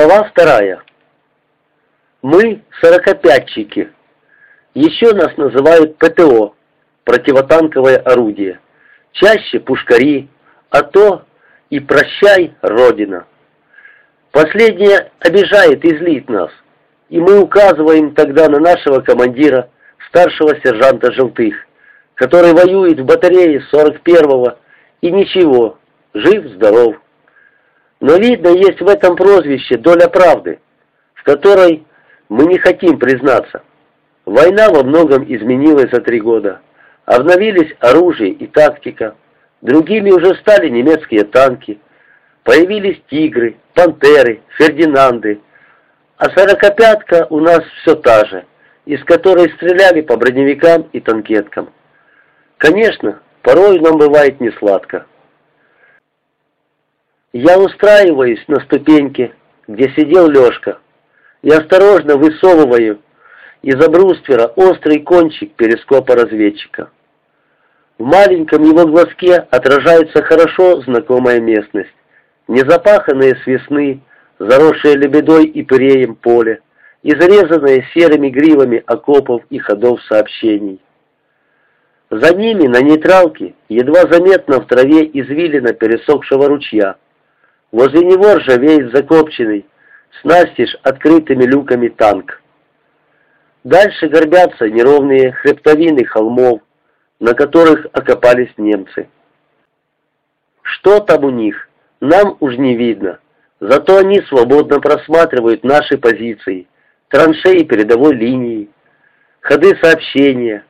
Глава 2. Мы сорокопятчики. Еще нас называют ПТО, противотанковое орудие. Чаще пушкари, а то и прощай, Родина. Последнее обижает и злит нас, и мы указываем тогда на нашего командира, старшего сержанта Желтых, который воюет в батарее 41-го, и ничего, жив-здоров. Но видно, есть в этом прозвище доля правды, в которой мы не хотим признаться. Война во многом изменилась за 3 года. Обновились оружие и тактика. Другими уже стали немецкие танки. Появились «Тигры», «Пантеры», «Фердинанды». А «Сорокопятка» у нас все та же, из которой стреляли по броневикам и танкеткам. Конечно, порой нам бывает несладко. Я устраиваюсь на ступеньке, где сидел Лёшка, и осторожно высовываю из-за бруствера острый кончик перископа разведчика. В маленьком его глазке отражается хорошо знакомая местность, незапаханные с весны, заросшее лебедой и пыреем поле, и зарезанное серыми гривами окопов и ходов сообщений. За ними на нейтралке едва заметно в траве извилина пересохшего ручья. Возле него ржавеет закопченный, с настежь открытыми люками танк. Дальше горбятся неровные хребтовины холмов, на которых окопались немцы. Что там у них, нам уж не видно, зато они свободно просматривают наши позиции, траншеи передовой линии, ходы сообщения,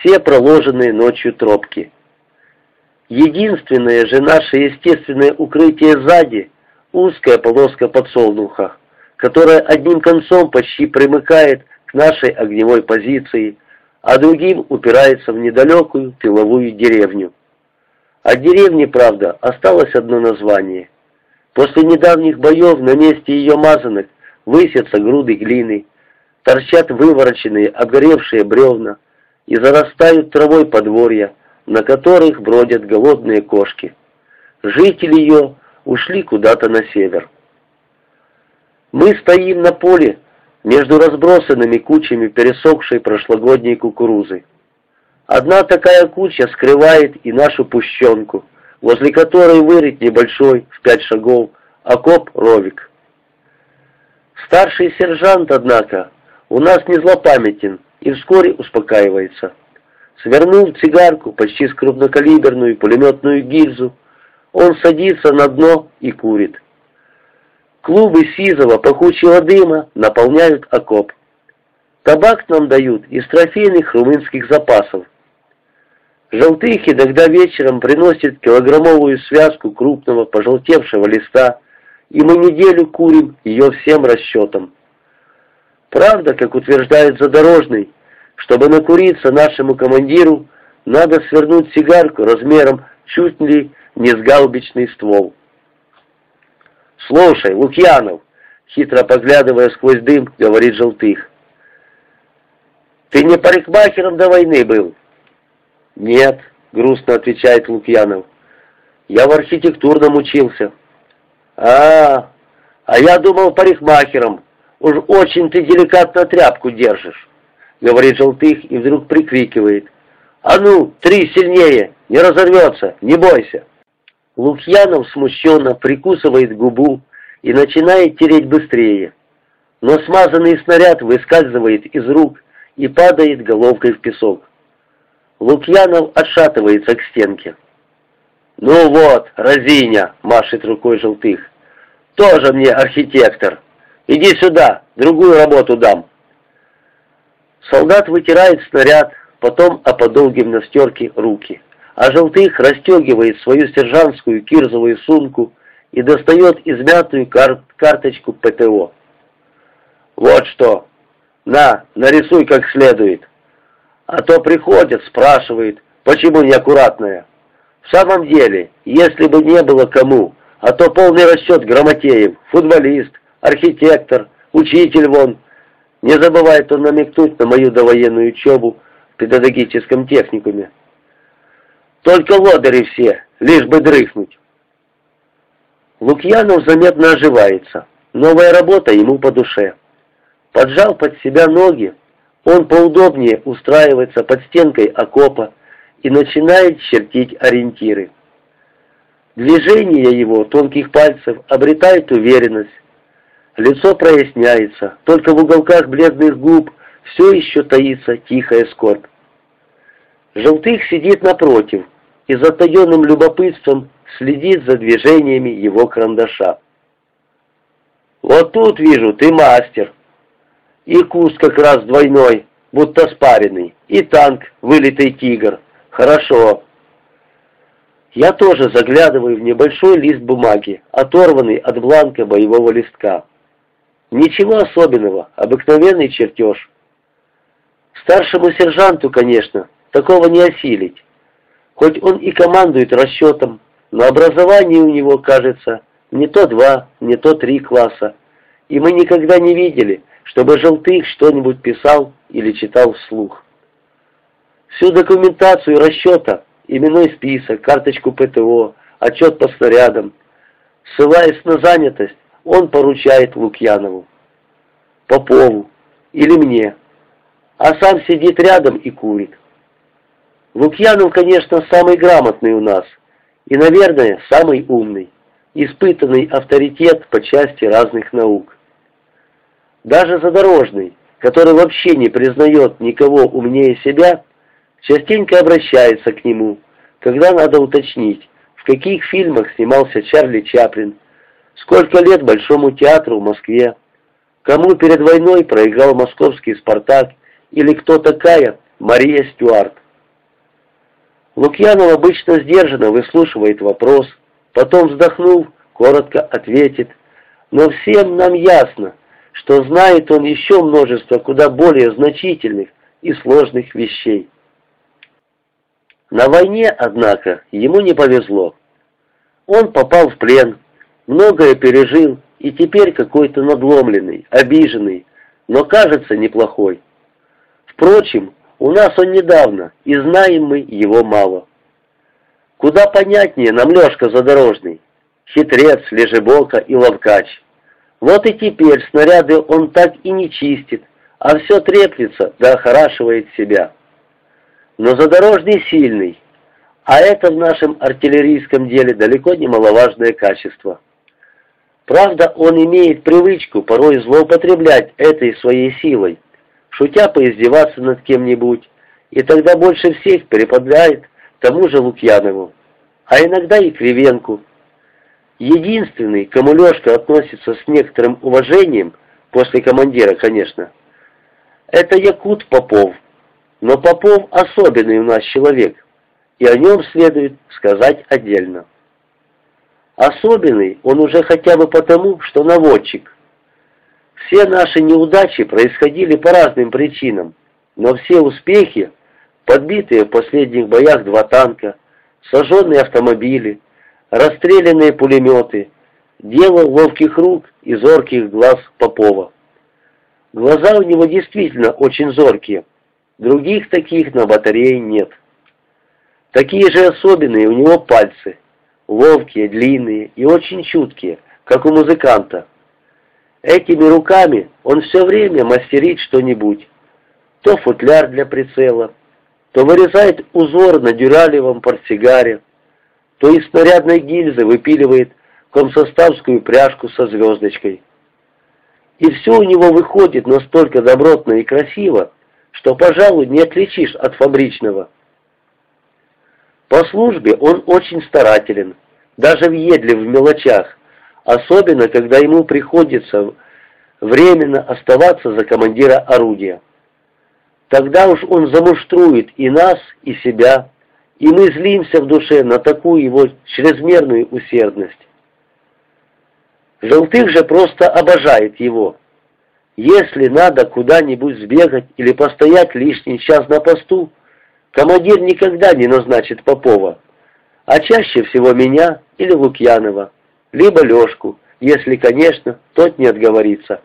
все проложенные ночью тропки. Единственное же наше естественное укрытие сзади – узкая полоска подсолнуха, которая одним концом почти примыкает к нашей огневой позиции, а другим упирается в недалекую тыловую деревню. От деревни, правда, осталось одно название. После недавних боев на месте ее мазанок высятся груды глины, торчат вывороченные обгоревшие бревна и зарастают травой подворья, на которых бродят голодные кошки. Жители ее ушли куда-то на север. Мы стоим на поле между разбросанными кучами пересохшей прошлогодней кукурузы. Одна такая куча скрывает и нашу пущенку, возле которой вырыт небольшой, в 5 шагов, окоп-ровик. Старший сержант, однако, у нас не злопамятен и вскоре успокаивается. Свернув цигарку, почти с крупнокалиберную пулеметную гильзу, он садится на дно и курит. Клубы сизого пахучего дыма наполняют окоп. Табак нам дают из трофейных румынских запасов. Желтых иногда вечером приносит килограммовую связку крупного пожелтевшего листа, и мы неделю курим ее всем расчетом. Правда, как утверждает Задорожный, чтобы накуриться нашему командиру, надо свернуть сигарку размером чуть ли не с гаубичный ствол. «Слушай, Лукьянов», хитро поглядывая сквозь дым, говорит Желтых, «ты не парикмахером до войны был?» «Нет», грустно отвечает Лукьянов, «я в архитектурном учился». «А я думал парикмахером, уж очень ты деликатно тряпку держишь», говорит Желтых и вдруг прикрикивает: «А ну, 3 сильнее, не разорвется, не бойся!» Лукьянов смущенно прикусывает губу и начинает тереть быстрее, но смазанный снаряд выскальзывает из рук и падает головкой в песок. Лукьянов отшатывается к стенке. «Ну вот, разиня!» — машет рукой Желтых. «Тоже мне архитектор! Иди сюда, другую работу дам!» Солдат вытирает снаряд, потом о подол гимнастерки руки, а Желтых расстегивает свою сержантскую кирзовую сумку и достает измятую карточку ПТО. «Вот что! На, нарисуй как следует! А то приходят, спрашивают, почему неаккуратная. В самом деле, если бы не было кому, а то полный расчет грамотеев, футболист, архитектор, учитель вон». Не забывает он намекнуть на мою довоенную учебу в педагогическом техникуме. «Только лодыри все, лишь бы дрыхнуть!» Лукьянов заметно оживается. Новая работа ему по душе. Поджал под себя ноги, он поудобнее устраивается под стенкой окопа и начинает чертить ориентиры. Движения его тонких пальцев обретают уверенность. Лицо проясняется, только в уголках бледных губ все еще таится тихая скорбь. Желтых сидит напротив и затаенным любопытством следит за движениями его карандаша. «Вот тут, вижу, ты мастер. И куст как раз двойной, будто спаренный, и танк, вылитый тигр. Хорошо». Я тоже заглядываю в небольшой лист бумаги, оторванный от бланка боевого листка. Ничего особенного, обыкновенный чертеж. Старшему сержанту, конечно, такого не осилить. Хоть он и командует расчетом, но образование у него, кажется, не то 2, не то 3 класса, и мы никогда не видели, чтобы Желтых что-нибудь писал или читал вслух. Всю документацию расчета, именной список, карточку ПТО, отчет по снарядам, ссылаясь на занятость, он поручает Лукьянову, Попову или мне, а сам сидит рядом и курит. Лукьянов, конечно, самый грамотный у нас и, наверное, самый умный, испытанный авторитет по части разных наук. Даже Задорожный, который вообще не признает никого умнее себя, частенько обращается к нему, когда надо уточнить, в каких фильмах снимался Чарли Чаплин, сколько лет Большому театру в Москве, кому перед войной проиграл московский «Спартак» или кто такая Мария Стюарт. Лукьянов обычно сдержанно выслушивает вопрос, потом, вздохнув, коротко ответит, но всем нам ясно, что знает он еще множество куда более значительных и сложных вещей. На войне, однако, ему не повезло. Он попал в плен, многое пережил и теперь какой-то надломленный, обиженный, но кажется неплохой. Впрочем, у нас он недавно, и знаем мы его мало. Куда понятнее нам Лёшка Задорожный, хитрец, лежебока и ловкач. Вот и теперь снаряды он так и не чистит, а все треплется да охорашивает себя. Но Задорожный сильный, а это в нашем артиллерийском деле далеко не маловажное качество. Правда, он имеет привычку порой злоупотреблять этой своей силой, шутя поиздеваться над кем-нибудь, и тогда больше всех перепадает тому же Лукьянову, а иногда и Кривенку. Единственный, кому Лёшка относится с некоторым уважением, после командира, конечно, это Якут Попов. Но Попов особенный у нас человек, и о нем следует сказать отдельно. Особенный он уже хотя бы потому, что наводчик. Все наши неудачи происходили по разным причинам, но все успехи, подбитые в последних боях 2 танка, сожженные автомобили, расстрелянные пулеметы, дело ловких рук и зорких глаз Попова. Глаза у него действительно очень зоркие, других таких на батарее нет. Такие же особенные у него пальцы, ловкие, длинные и очень чуткие, как у музыканта. Этими руками он все время мастерит что-нибудь, то футляр для прицела, то вырезает узор на дюралевом портсигаре, то из снарядной гильзы выпиливает комсоставскую пряжку со звездочкой. И все у него выходит настолько добротно и красиво, что, пожалуй, не отличишь от фабричного. По службе он очень старателен, даже въедлив в мелочах, особенно когда ему приходится временно оставаться за командира орудия. Тогда уж он замуштрует и нас, и себя, и мы злимся в душе на такую его чрезмерную усердность. Желтых же просто обожает его. Если надо куда-нибудь сбегать или постоять лишний час на посту, командир никогда не назначит Попова, а чаще всего меня или Лукьянова, либо Лёшку, если, конечно, тот не отговорится.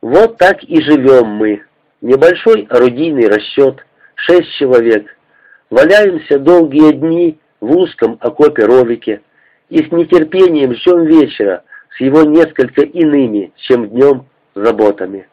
Вот так и живем мы. Небольшой орудийный расчет, 6 человек. Валяемся долгие дни в узком окопе-ровике и с нетерпением ждем вечера, с с его несколько иными, чем днем, заботами.